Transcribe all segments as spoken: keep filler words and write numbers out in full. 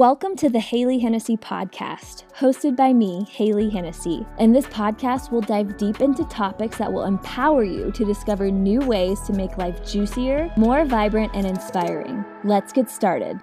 Welcome to the Hailey Hennessy podcast, hosted by me, Hailey Hennessy. In this podcast, we'll dive deep into topics that will empower you to discover new ways to make life juicier, more vibrant, and inspiring. Let's get started.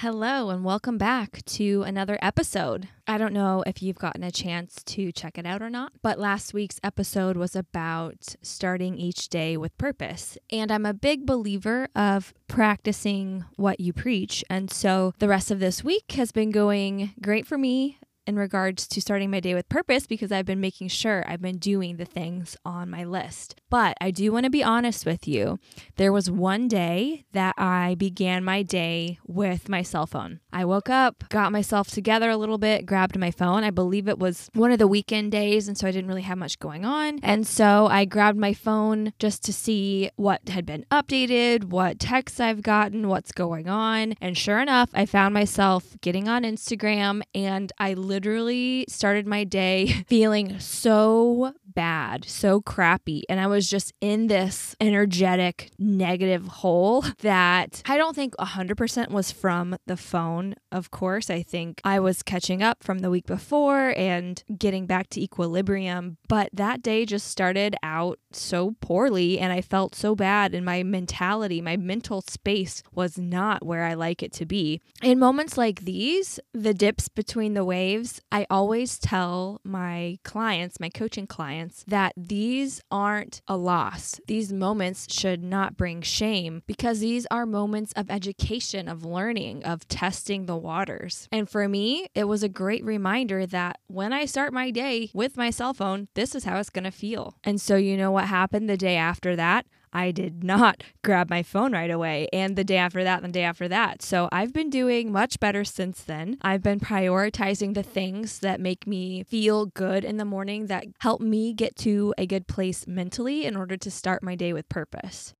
Hello, and welcome back to another episode. I don't know if you've gotten a chance to check it out or not, but last week's episode was about starting each day with purpose. And I'm a big believer of practicing what you preach. And so the rest of this week has been going great for me in regards to starting my day with purpose, because I've been making sure I've been doing the things on my list. But I do want to be honest with you. There was one day that I began my day with my cell phone. I woke up, got myself together a little bit, grabbed my phone. I believe it was one of the weekend days, and so I didn't really have much going on. And so I grabbed my phone just to see what had been updated, what texts I've gotten, what's going on. And sure enough, I found myself getting on Instagram, and I literally Literally started my day feeling so bad, so crappy. And I was just in this energetic negative hole that I don't think one hundred percent was from the phone. Of course, I think I was catching up from the week before and getting back to equilibrium. But that day just started out so poorly, and I felt so bad, and my mentality, my mental space was not where I like it to be. In moments like these, the dips between the waves, I always tell my clients, my coaching clients, that these aren't a loss. These moments should not bring shame, because these are moments of education, of learning, of testing the waters. And for me, it was a great reminder that when I start my day with my cell phone, this is how it's going to feel. And so you know what happened the day after that? I did not grab my phone right away. And the day after that, and the day after that. So I've been doing much better since then. I've been prioritizing the things that make me feel good in the morning, that help me get to a good place mentally in order to start my day with purpose.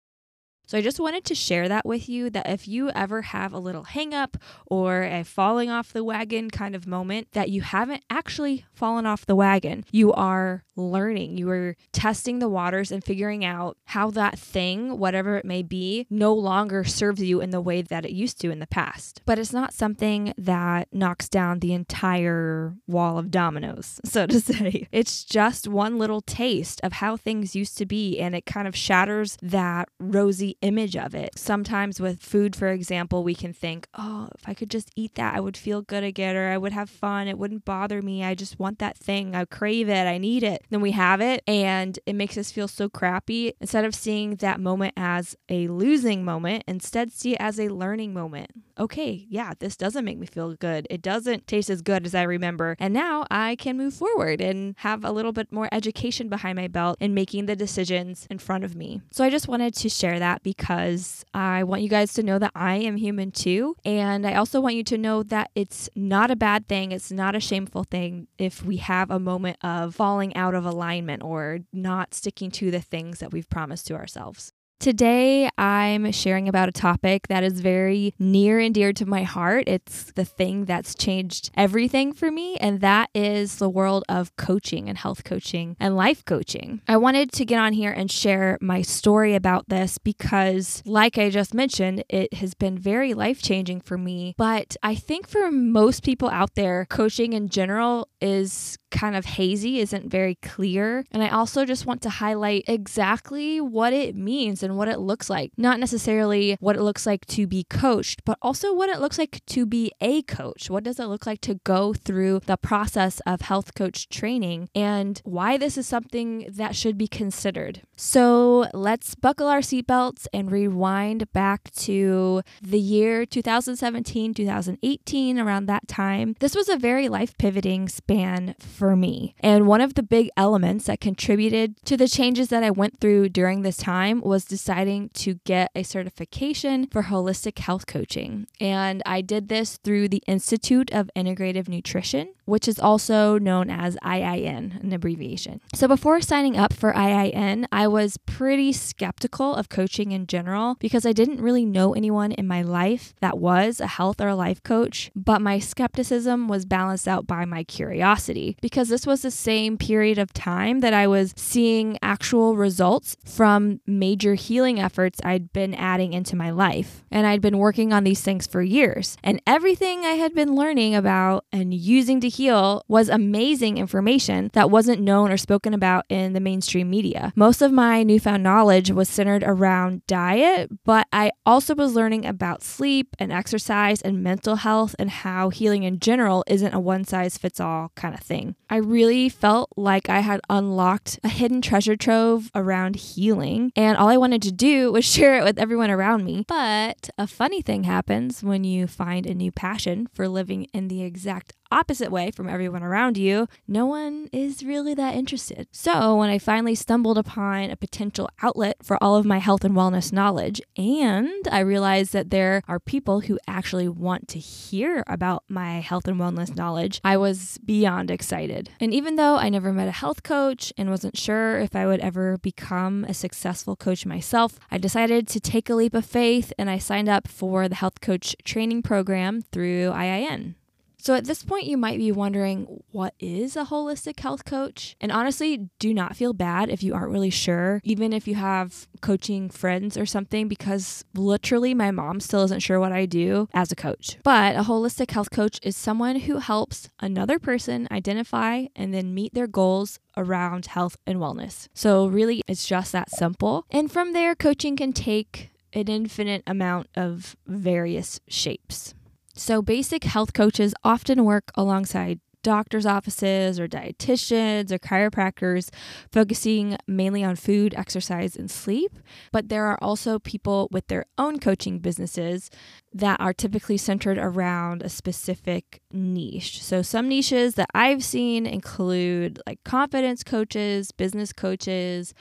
So I just wanted to share that with you, that if you ever have a little hang up or a falling off the wagon kind of moment, that you haven't actually fallen off the wagon. You are learning. You are testing the waters and figuring out how that thing, whatever it may be, no longer serves you in the way that it used to in the past. But it's not something that knocks down the entire wall of dominoes, so to say. It's just one little taste of how things used to be, and it kind of shatters that rosy image of it. Sometimes with food, for example, we can think, oh, if I could just eat that, I would feel good again, or I would have fun. It wouldn't bother me. I just want that thing. I crave it. I need it. Then we have it, and it makes us feel so crappy. Instead of seeing that moment as a losing moment, instead see it as a learning moment. Okay, yeah, this doesn't make me feel good. It doesn't taste as good as I remember. And now I can move forward and have a little bit more education behind my belt in making the decisions in front of me. So I just wanted to share that, because I want you guys to know that I am human too. And I also want you to know that it's not a bad thing. It's not a shameful thing if we have a moment of falling out of alignment or not sticking to the things that we've promised to ourselves. Today, I'm sharing about a topic that is very near and dear to my heart. It's the thing that's changed everything for me, and that is the world of coaching and health coaching and life coaching. I wanted to get on here and share my story about this because, like I just mentioned, it has been very life-changing for me. But I think for most people out there, coaching in general is kind of hazy, isn't very clear. And I also just want to highlight exactly what it means and what it looks like. Not necessarily what it looks like to be coached, but also what it looks like to be a coach. What does it look like to go through the process of health coach training, and why this is something that should be considered. So let's buckle our seatbelts and rewind back to the year two thousand seventeen, two thousand eighteen, around that time. This was a very life pivoting span for me. And one of the big elements that contributed to the changes that I went through during this time was deciding to get a certification for holistic health coaching. And I did this through the Institute of Integrative Nutrition, which is also known as I I N, an abbreviation. So before signing up for I I N, I was pretty skeptical of coaching in general, because I didn't really know anyone in my life that was a health or a life coach, but my skepticism was balanced out by my curiosity, because this was the same period of time that I was seeing actual results from major healing efforts I'd been adding into my life. And I'd been working on these things for years. And everything I had been learning about and using to heal was amazing information that wasn't known or spoken about in the mainstream media. Most of my newfound knowledge was centered around diet, but I also was learning about sleep and exercise and mental health and how healing in general isn't a one-size-fits-all kind of thing. I really felt like I had unlocked a hidden treasure trove around healing, and all I wanted to do was share it with everyone around me. But a funny thing happens when you find a new passion for living in the exact opposite way from everyone around you. No one is really that interested. So when I finally stumbled upon a potential outlet for all of my health and wellness knowledge, and I realized that there are people who actually want to hear about my health and wellness knowledge, I was beyond excited. And even though I never met a health coach and wasn't sure if I would ever become a successful coach myself, I decided to take a leap of faith, and I signed up for the health coach training program through I I N. So at this point, you might be wondering, what is a holistic health coach? And honestly, do not feel bad if you aren't really sure, even if you have coaching friends or something, because literally my mom still isn't sure what I do as a coach. But a holistic health coach is someone who helps another person identify and then meet their goals around health and wellness. So really, it's just that simple. And from there, coaching can take an infinite amount of various shapes. So basic health coaches often work alongside doctors' offices or dietitians or chiropractors, focusing mainly on food, exercise, and sleep. But there are also people with their own coaching businesses that are typically centered around a specific niche. So some niches that I've seen include like confidence coaches, business coaches,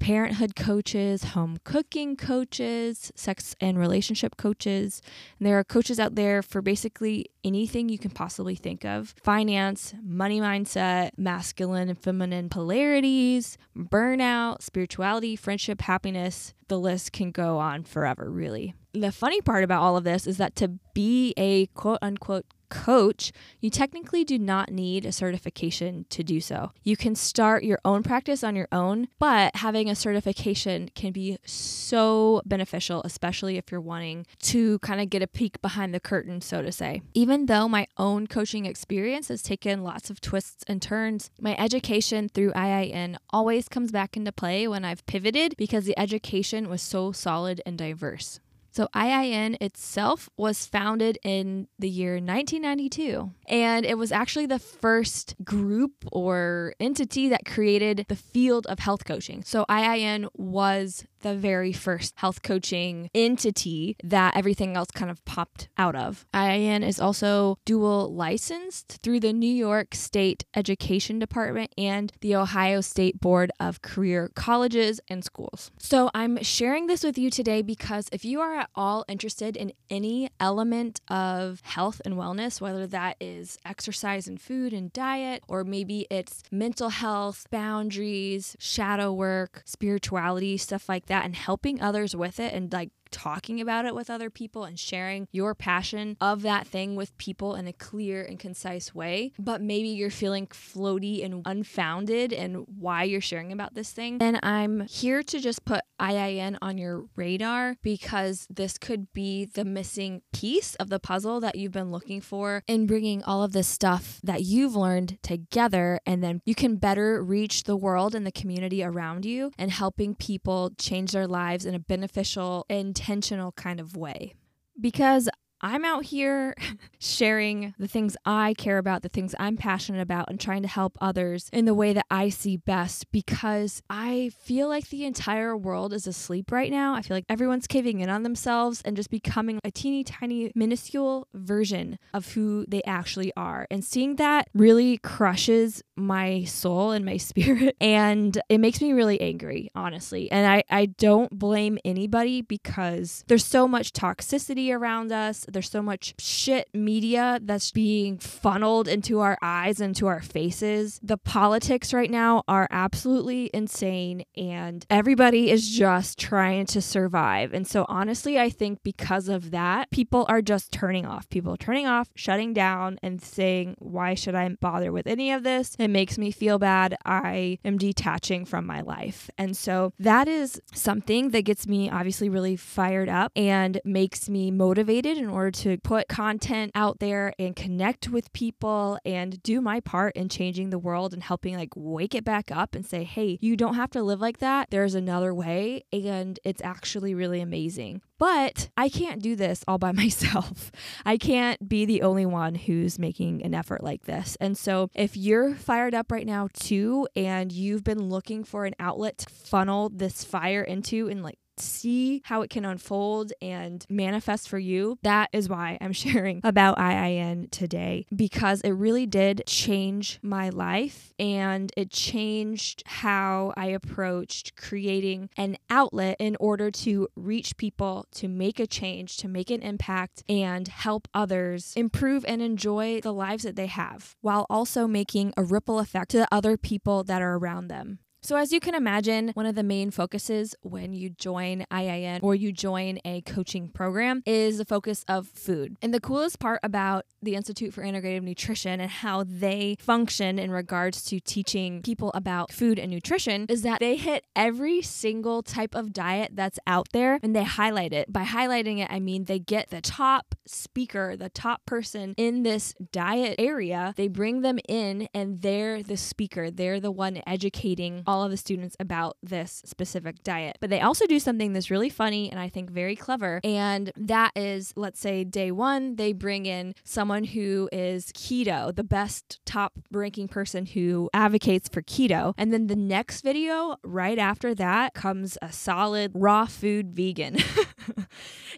parenthood coaches, home cooking coaches, sex and relationship coaches. And there are coaches out there for basically anything you can possibly think of: finance, money mindset, masculine and feminine polarities, burnout, spirituality, friendship, happiness. The list can go on forever, really. The funny part about all of this is that to be a quote unquote coach, you technically do not need a certification to do so. You can start your own practice on your own, but having a certification can be so beneficial, especially if you're wanting to kind of get a peek behind the curtain, so to say. Even though my own coaching experience has taken lots of twists and turns, my education through I I N always comes back into play when I've pivoted, because the education was so solid and diverse. So I I N itself was founded in the year nineteen ninety-two, and it was actually the first group or entity that created the field of health coaching. So I I N was the very first health coaching entity that everything else kind of popped out of. I I N is also dual licensed through the New York State Education Department and the Ohio State Board of Career Colleges and Schools. So I'm sharing this with you today because if you are at all interested in any element of health and wellness, whether that is exercise and food and diet, or maybe it's mental health, boundaries, shadow work, spirituality, stuff like that, and helping others with it, and like talking about it with other people and sharing your passion of that thing with people in a clear and concise way. But maybe you're feeling floaty and unfounded and why you're sharing about this thing. Then I'm here to just put I I N on your radar, because this could be the missing piece of the puzzle that you've been looking for in bringing all of this stuff that you've learned together. And then you can better reach the world and the community around you and helping people change their lives in a beneficial and intentional kind of way. Because I'm out here sharing the things I care about, the things I'm passionate about, and trying to help others in the way that I see best, because I feel like the entire world is asleep right now. I feel like everyone's caving in on themselves and just becoming a teeny tiny minuscule version of who they actually are. And seeing that really crushes my soul and my spirit, and it makes me really angry, honestly. And I, I don't blame anybody, because there's so much toxicity around us. There's so much shit media that's being funneled into our eyes, into our faces. The politics right now are absolutely insane, and everybody is just trying to survive. And so honestly, I think because of that, people are just turning off. People are turning off, shutting down, and saying, why should I bother with any of this? it makes me feel bad, I am detaching from my life. And so that is something that gets me obviously really fired up and makes me motivated in order to put content out there and connect with people and do my part in changing the world and helping like wake it back up and say, hey, you don't have to live like that. There's another way. And it's actually really amazing. But I can't do this all by myself. I can't be the only one who's making an effort like this. And so if you're fired up right now too, and you've been looking for an outlet to funnel this fire into and like see how it can unfold and manifest for you, that is why I'm sharing about I I N today, because it really did change my life and it changed how I approached creating an outlet in order to reach people, to make a change, to make an impact and help others improve and enjoy the lives that they have while also making a ripple effect to the other people that are around them. So as you can imagine, one of the main focuses when you join I I N or you join a coaching program is the focus of food. And the coolest part about the Institute for Integrative Nutrition and how they function in regards to teaching people about food and nutrition is that they hit every single type of diet that's out there and they highlight it. By highlighting it, I mean they get the top speaker, the top person in this diet area, they bring them in and they're the speaker. They're the one educating all of the students about this specific diet. But they also do something that's really funny and I think very clever. And that is, let's say day one, they bring in someone who is keto, the best top ranking person who advocates for keto. And then the next video right after that comes a solid raw food vegan.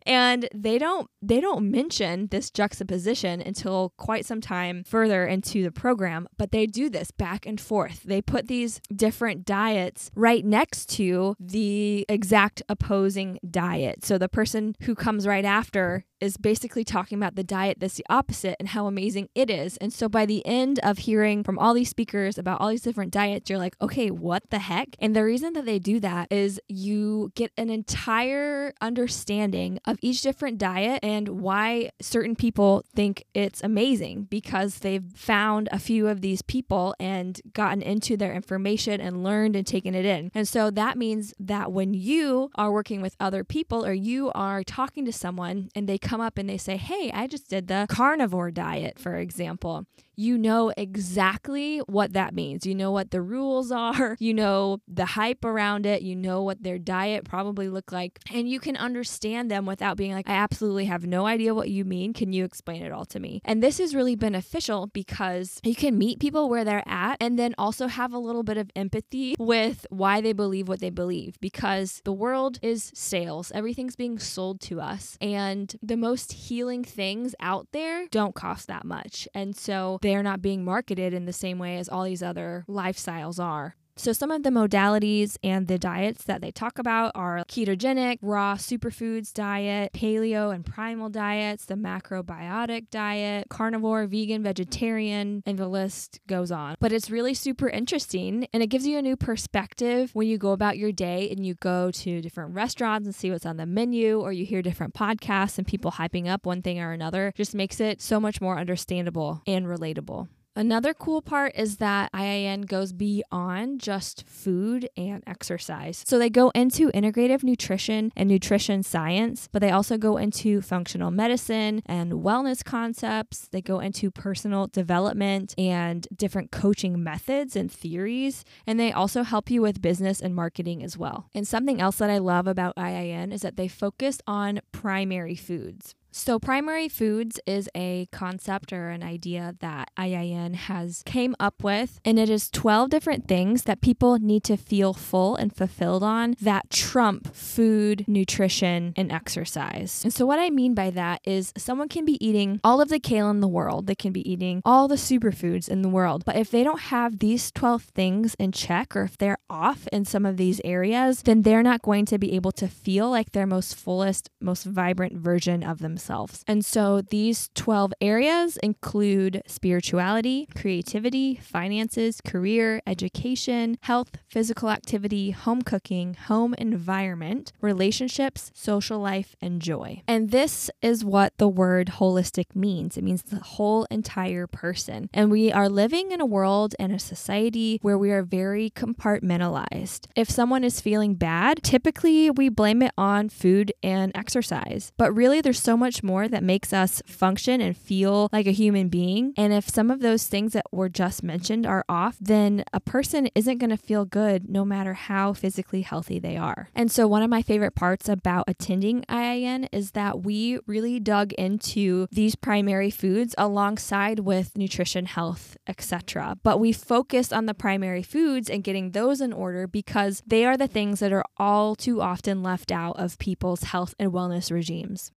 And they don't they don't mention this juxtaposition until quite some time further into the program, but they do this back and forth. They put these different diets right next to the exact opposing diet. So the person who comes right after is basically talking about the diet that's the opposite and how amazing it is. And so by the end of hearing from all these speakers about all these different diets, you're like, okay, what the heck? And the reason that they do that is you get an entire understanding of each different diet and why certain people think it's amazing because they've found a few of these people and gotten into their information and learned and taken it in. And so that means that when you are working with other people or you are talking to someone and they come up and they say, hey, I just did the carnivore diet, for example. You know exactly what that means. You know what the rules are. You know the hype around it. You know what their diet probably looked like. And you can understand them without being like, I absolutely have no idea what you mean. Can you explain it all to me? And this is really beneficial because you can meet people where they're at and then also have a little bit of empathy with why they believe what they believe, because the world is sales. Everything's being sold to us. And the most healing things out there don't cost that much. And so they are not being marketed in the same way as all these other lifestyles are. So some of the modalities and the diets that they talk about are ketogenic, raw superfoods diet, paleo and primal diets, the macrobiotic diet, carnivore, vegan, vegetarian, and the list goes on. But it's really super interesting and it gives you a new perspective when you go about your day and you go to different restaurants and see what's on the menu or you hear different podcasts and people hyping up one thing or another. Just makes it so much more understandable and relatable. Another cool part is that I I N goes beyond just food and exercise. So they go into integrative nutrition and nutrition science, but they also go into functional medicine and wellness concepts. They go into personal development and different coaching methods and theories. And they also help you with business and marketing as well. And something else that I love about I I N is that they focus on primary foods. So primary foods is a concept or an idea that I I N has came up with, and it is twelve different things that people need to feel full and fulfilled on that trump food, nutrition, and exercise. And so what I mean by that is someone can be eating all of the kale in the world. They can be eating all the superfoods in the world. But if they don't have these twelve things in check, or if they're off in some of these areas, then they're not going to be able to feel like their most fullest, most vibrant version of themselves. themselves. And so these twelve areas include spirituality, creativity, finances, career, education, health, physical activity, home cooking, home environment, relationships, social life, and joy. And this is what the word holistic means. It means the whole entire person. And we are living in a world and a society where we are very compartmentalized. If someone is feeling bad, typically we blame it on food and exercise. But really, there's so much more that makes us function and feel like a human being. And if some of those things that were just mentioned are off, then a person isn't going to feel good no matter how physically healthy they are. And so one of my favorite parts about attending I I N is that we really dug into these primary foods alongside with nutrition, health, et cetera. But we focused on the primary foods and getting those in order because they are the things that are all too often left out of people's health and wellness regimes.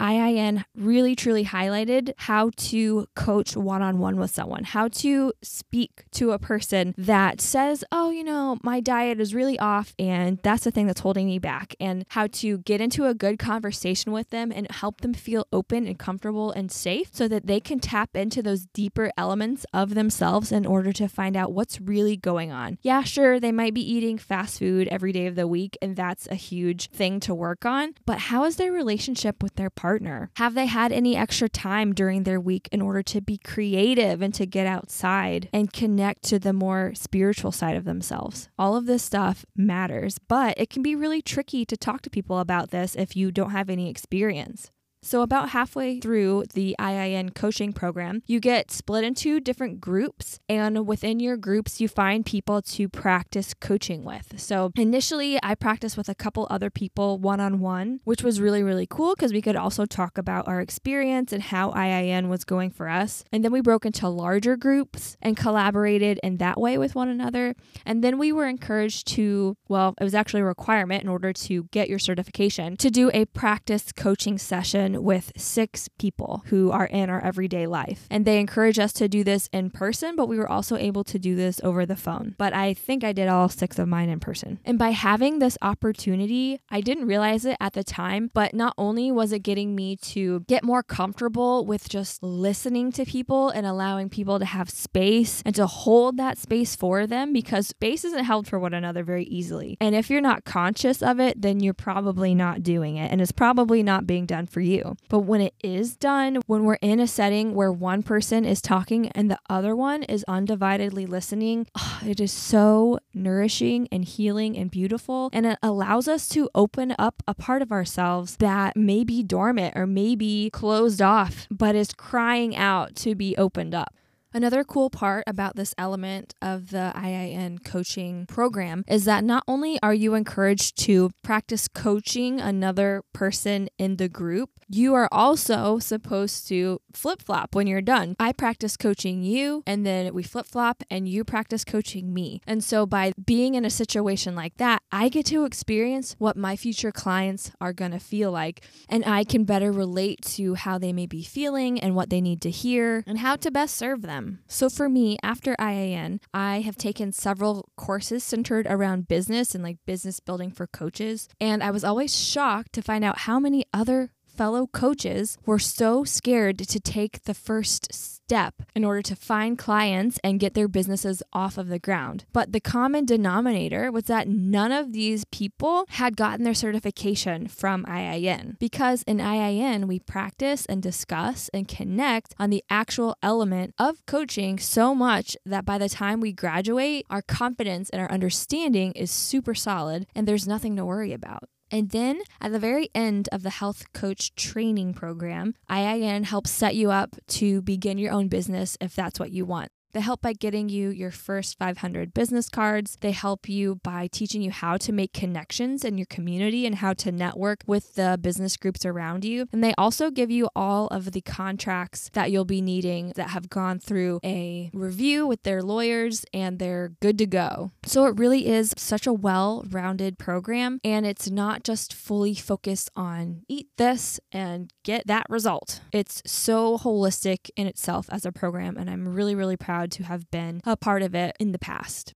I I N really truly highlighted how to coach one-on-one with someone, how to speak to a person that says, oh, you know, my diet is really off and that's the thing that's holding me back, and how to get into a good conversation with them and help them feel open and comfortable and safe so that they can tap into those deeper elements of themselves in order to find out what's really going on. Yeah, sure, they might be eating fast food every day of the week and that's a huge thing to work on, but how is their relationship with their partner? partner? Have they had any extra time during their week in order to be creative and to get outside and connect to the more spiritual side of themselves? All of this stuff matters, but it can be really tricky to talk to people about this if you don't have any experience. So about halfway through the I I N coaching program, you get split into different groups, and within your groups, you find people to practice coaching with. So initially, I practiced with a couple other people one-on-one, which was really, really cool because we could also talk about our experience and how I I N was going for us. And then we broke into larger groups and collaborated in that way with one another. And then we were encouraged to, well, it was actually a requirement in order to get your certification, to do a practice coaching session with six people who are in our everyday life. And they encourage us to do this in person, but we were also able to do this over the phone. But I think I did all six of mine in person. And by having this opportunity, I didn't realize it at the time, but not only was it getting me to get more comfortable with just listening to people and allowing people to have space and to hold that space for them, because space isn't held for one another very easily. And if you're not conscious of it, then you're probably not doing it. And it's probably not being done for you. But when it is done, when we're in a setting where one person is talking and the other one is undividedly listening, oh, it is so nourishing and healing and beautiful. And it allows us to open up a part of ourselves that may be dormant or may be closed off, but is crying out to be opened up. Another cool part about this element of the I I N coaching program is that not only are you encouraged to practice coaching another person in the group, you are also supposed to flip-flop when you're done. I practice coaching you, and then we flip-flop, and you practice coaching me. And so by being in a situation like that, I get to experience what my future clients are going to feel like, and I can better relate to how they may be feeling and what they need to hear and how to best serve them. So for me, after I I N, I have taken several courses centered around business and like business building for coaches. And I was always shocked to find out how many other fellow coaches were so scared to take the first step in order to find clients and get their businesses off of the ground. But the common denominator was that none of these people had gotten their certification from I I N, because in I I N, we practice and discuss and connect on the actual element of coaching so much that by the time we graduate, our confidence and our understanding is super solid and there's nothing to worry about. And then at the very end of the health coach training program, I I N helps set you up to begin your own business if that's what you want. They help by getting you your first five hundred business cards. They help you by teaching you how to make connections in your community and how to network with the business groups around you. And they also give you all of the contracts that you'll be needing that have gone through a review with their lawyers and they're good to go. So it really is such a well-rounded program, and it's not just fully focused on eat this and get that result. It's so holistic in itself as a program, and I'm really, really proud to have been a part of it in the past.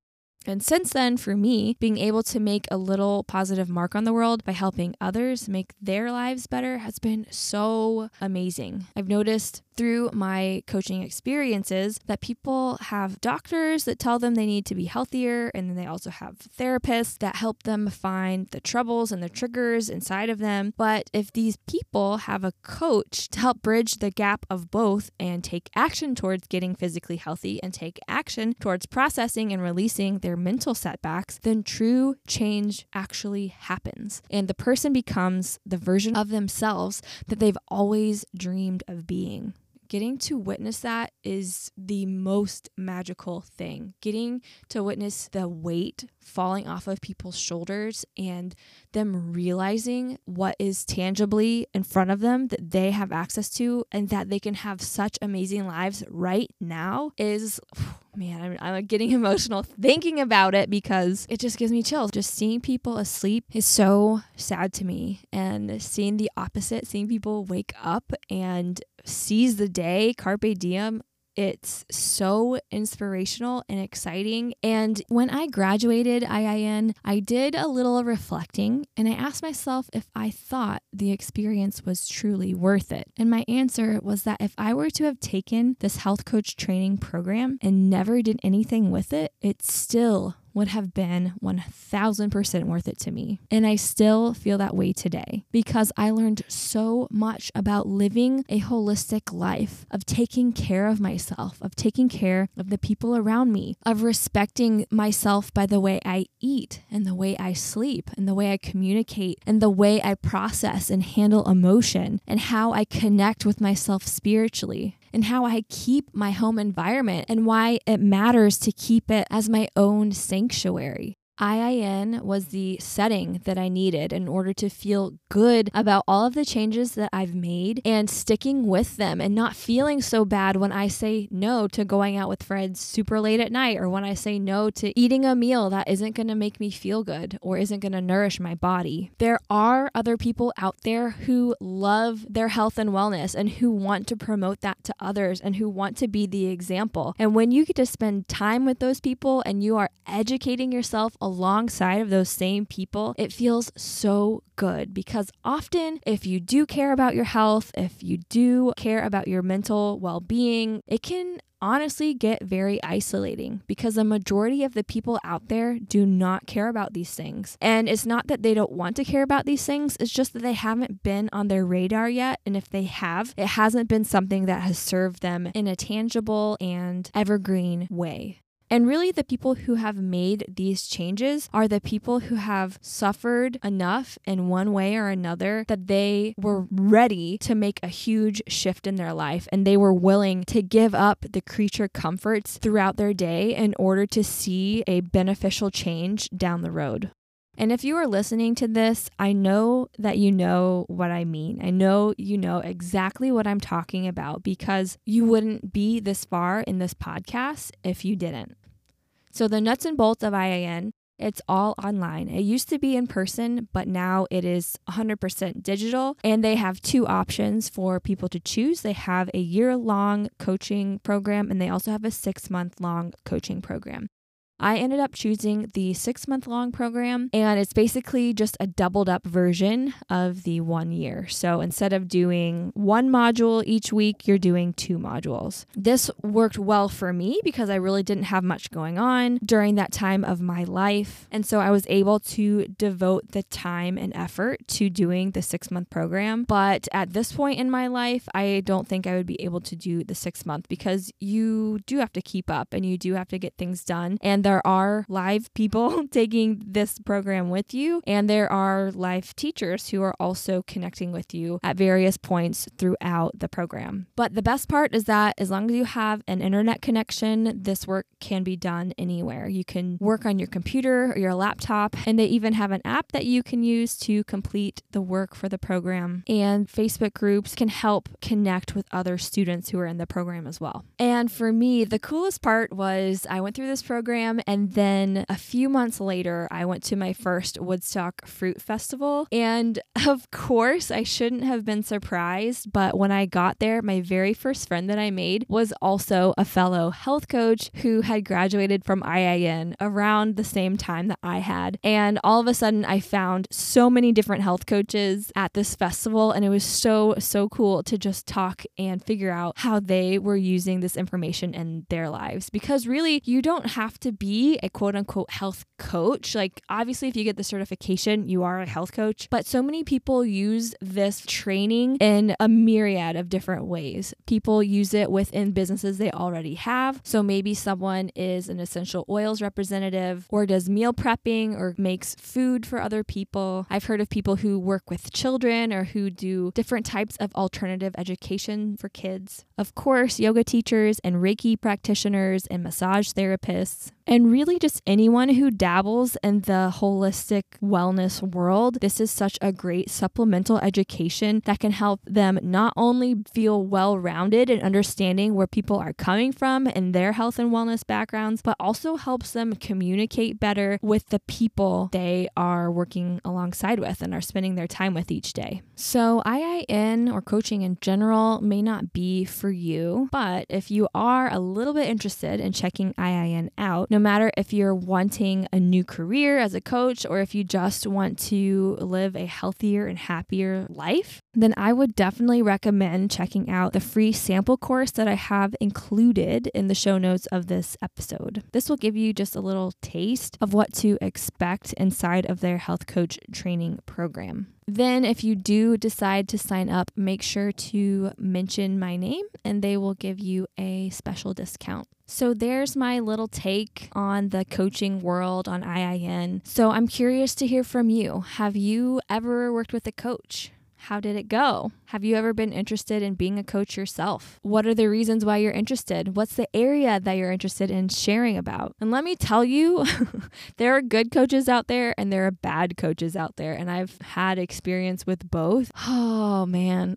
And since then, for me, being able to make a little positive mark on the world by helping others make their lives better has been so amazing. I've noticed through my coaching experiences that people have doctors that tell them they need to be healthier, and then they also have therapists that help them find the troubles and the triggers inside of them. But if these people have a coach to help bridge the gap of both and take action towards getting physically healthy and take action towards processing and releasing their mental setbacks, then true change actually happens. And the person becomes the version of themselves that they've always dreamed of being. Getting to witness that is the most magical thing. Getting to witness the weight falling off of people's shoulders and them realizing what is tangibly in front of them that they have access to and that they can have such amazing lives right now is... Man, I'm, I'm getting emotional thinking about it because it just gives me chills. Just seeing people asleep is so sad to me. And seeing the opposite, seeing people wake up and seize the day, carpe diem, it's so inspirational and exciting. And when I graduated I I N, I did a little reflecting and I asked myself if I thought the experience was truly worth it. And my answer was that if I were to have taken this health coach training program and never did anything with it, it still would have been one thousand percent worth it to me. And I still feel that way today because I learned so much about living a holistic life, of taking care of myself, of taking care of the people around me, of respecting myself by the way I eat and the way I sleep and the way I communicate and the way I process and handle emotion and how I connect with myself spiritually, and how I keep my home environment and why it matters to keep it as my own sanctuary. I I N was the setting that I needed in order to feel good about all of the changes that I've made and sticking with them and not feeling so bad when I say no to going out with friends super late at night, or when I say no to eating a meal that isn't going to make me feel good or isn't going to nourish my body. There are other people out there who love their health and wellness and who want to promote that to others and who want to be the example. And when you get to spend time with those people and you are educating yourself alongside of those same people, it feels so good because often if you do care about your health, if you do care about your mental well-being, it can honestly get very isolating because the majority of the people out there do not care about these things. And it's not that they don't want to care about these things, it's just that they haven't been on their radar yet. And if they have, it hasn't been something that has served them in a tangible and evergreen way. And really the people who have made these changes are the people who have suffered enough in one way or another that they were ready to make a huge shift in their life, and they were willing to give up the creature comforts throughout their day in order to see a beneficial change down the road. And if you are listening to this, I know that you know what I mean. I know you know exactly what I'm talking about because you wouldn't be this far in this podcast if you didn't. So the nuts and bolts of I I N, it's all online. It used to be in person, but now it is one hundred percent digital. And they have two options for people to choose. They have a year-long coaching program, and they also have a six-month-long coaching program. I ended up choosing the six-month-long program, and it's basically just a doubled-up version of the one year. So instead of doing one module each week, you're doing two modules. This worked well for me because I really didn't have much going on during that time of my life, and so I was able to devote the time and effort to doing the six-month program. But at this point in my life, I don't think I would be able to do the six-month because you do have to keep up and you do have to get things done, and the There are live people taking this program with you, and there are live teachers who are also connecting with you at various points throughout the program. But the best part is that as long as you have an internet connection, this work can be done anywhere. You can work on your computer or your laptop, and they even have an app that you can use to complete the work for the program. And Facebook groups can help connect with other students who are in the program as well. And for me, the coolest part was I went through this program program. And then a few months later, I went to my first Woodstock Fruit Festival. And of course, I shouldn't have been surprised. But when I got there, my very first friend that I made was also a fellow health coach who had graduated from I I N around the same time that I had. And all of a sudden, I found so many different health coaches at this festival. And it was so, so cool to just talk and figure out how they were using this information in their lives. Because really, you don't have to be a quote unquote health coach. Like, obviously, if you get the certification, you are a health coach. But so many people use this training in a myriad of different ways. People use it within businesses they already have. So maybe someone is an essential oils representative or does meal prepping or makes food for other people. I've heard of people who work with children or who do different types of alternative education for kids. Of course, yoga teachers and Reiki practitioners and massage therapists. And really just anyone who dabbles in the holistic wellness world, this is such a great supplemental education that can help them not only feel well-rounded and understanding where people are coming from and their health and wellness backgrounds, but also helps them communicate better with the people they are working alongside with and are spending their time with each day. So I I N or coaching in general may not be for you, but if you are a little bit interested in checking I I N out, no matter if you're wanting a new career as a coach or if you just want to live a healthier and happier life, then I would definitely recommend checking out the free sample course that I have included in the show notes of this episode. This will give you just a little taste of what to expect inside of their health coach training program. Then if you do decide to sign up, make sure to mention my name and they will give you a special discount. So there's my little take on the coaching world on I I N. So I'm curious to hear from you. Have you ever worked with a coach? How did it go? Have you ever been interested in being a coach yourself? What are the reasons why you're interested? What's the area that you're interested in sharing about? And let me tell you, there are good coaches out there and there are bad coaches out there. And I've had experience with both. Oh man,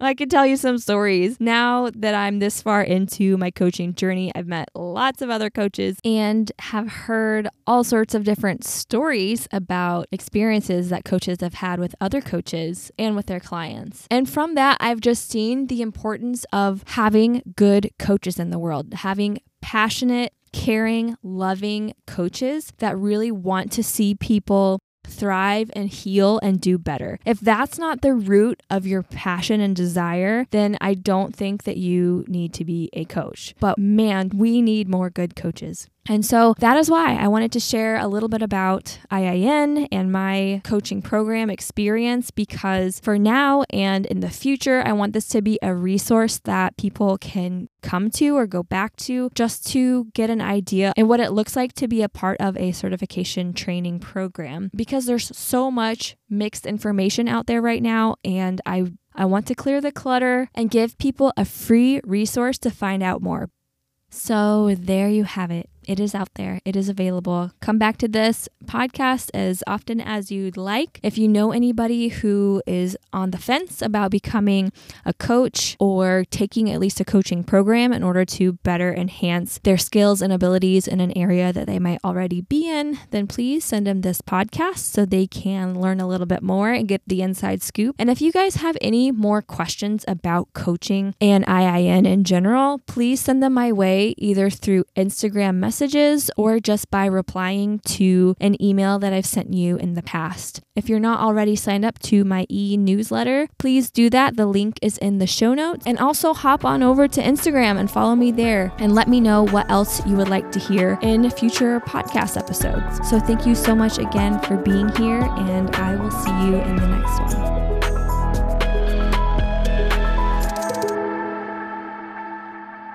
I could tell you some stories. Now that I'm this far into my coaching journey, I've met lots of other coaches and have heard all sorts of different stories about experiences that coaches have had with other coaches and with their clients. And from that, I've just seen the importance of having good coaches in the world, having passionate, caring, loving coaches that really want to see people thrive and heal and do better. If that's not the root of your passion and desire, then I don't think that you need to be a coach. But man, we need more good coaches. And so that is why I wanted to share a little bit about I I N and my coaching program experience, because for now and in the future, I want this to be a resource that people can come to or go back to just to get an idea and what it looks like to be a part of a certification training program, because there's so much mixed information out there right now. And I, I want to clear the clutter and give people a free resource to find out more. So there you have it. It is out there. It is available. Come back to this podcast as often as you'd like. If you know anybody who is on the fence about becoming a coach or taking at least a coaching program in order to better enhance their skills and abilities in an area that they might already be in, then please send them this podcast so they can learn a little bit more and get the inside scoop. And if you guys have any more questions about coaching and I I N in general, please send them my way either through Instagram messages messages or just by replying to an email that I've sent you in the past. If you're not already signed up to my e-newsletter, please do that. The link is in the show notes. And also hop on over to Instagram and follow me there and let me know what else you would like to hear in future podcast episodes. So thank you so much again for being here, and I will see you in the next one.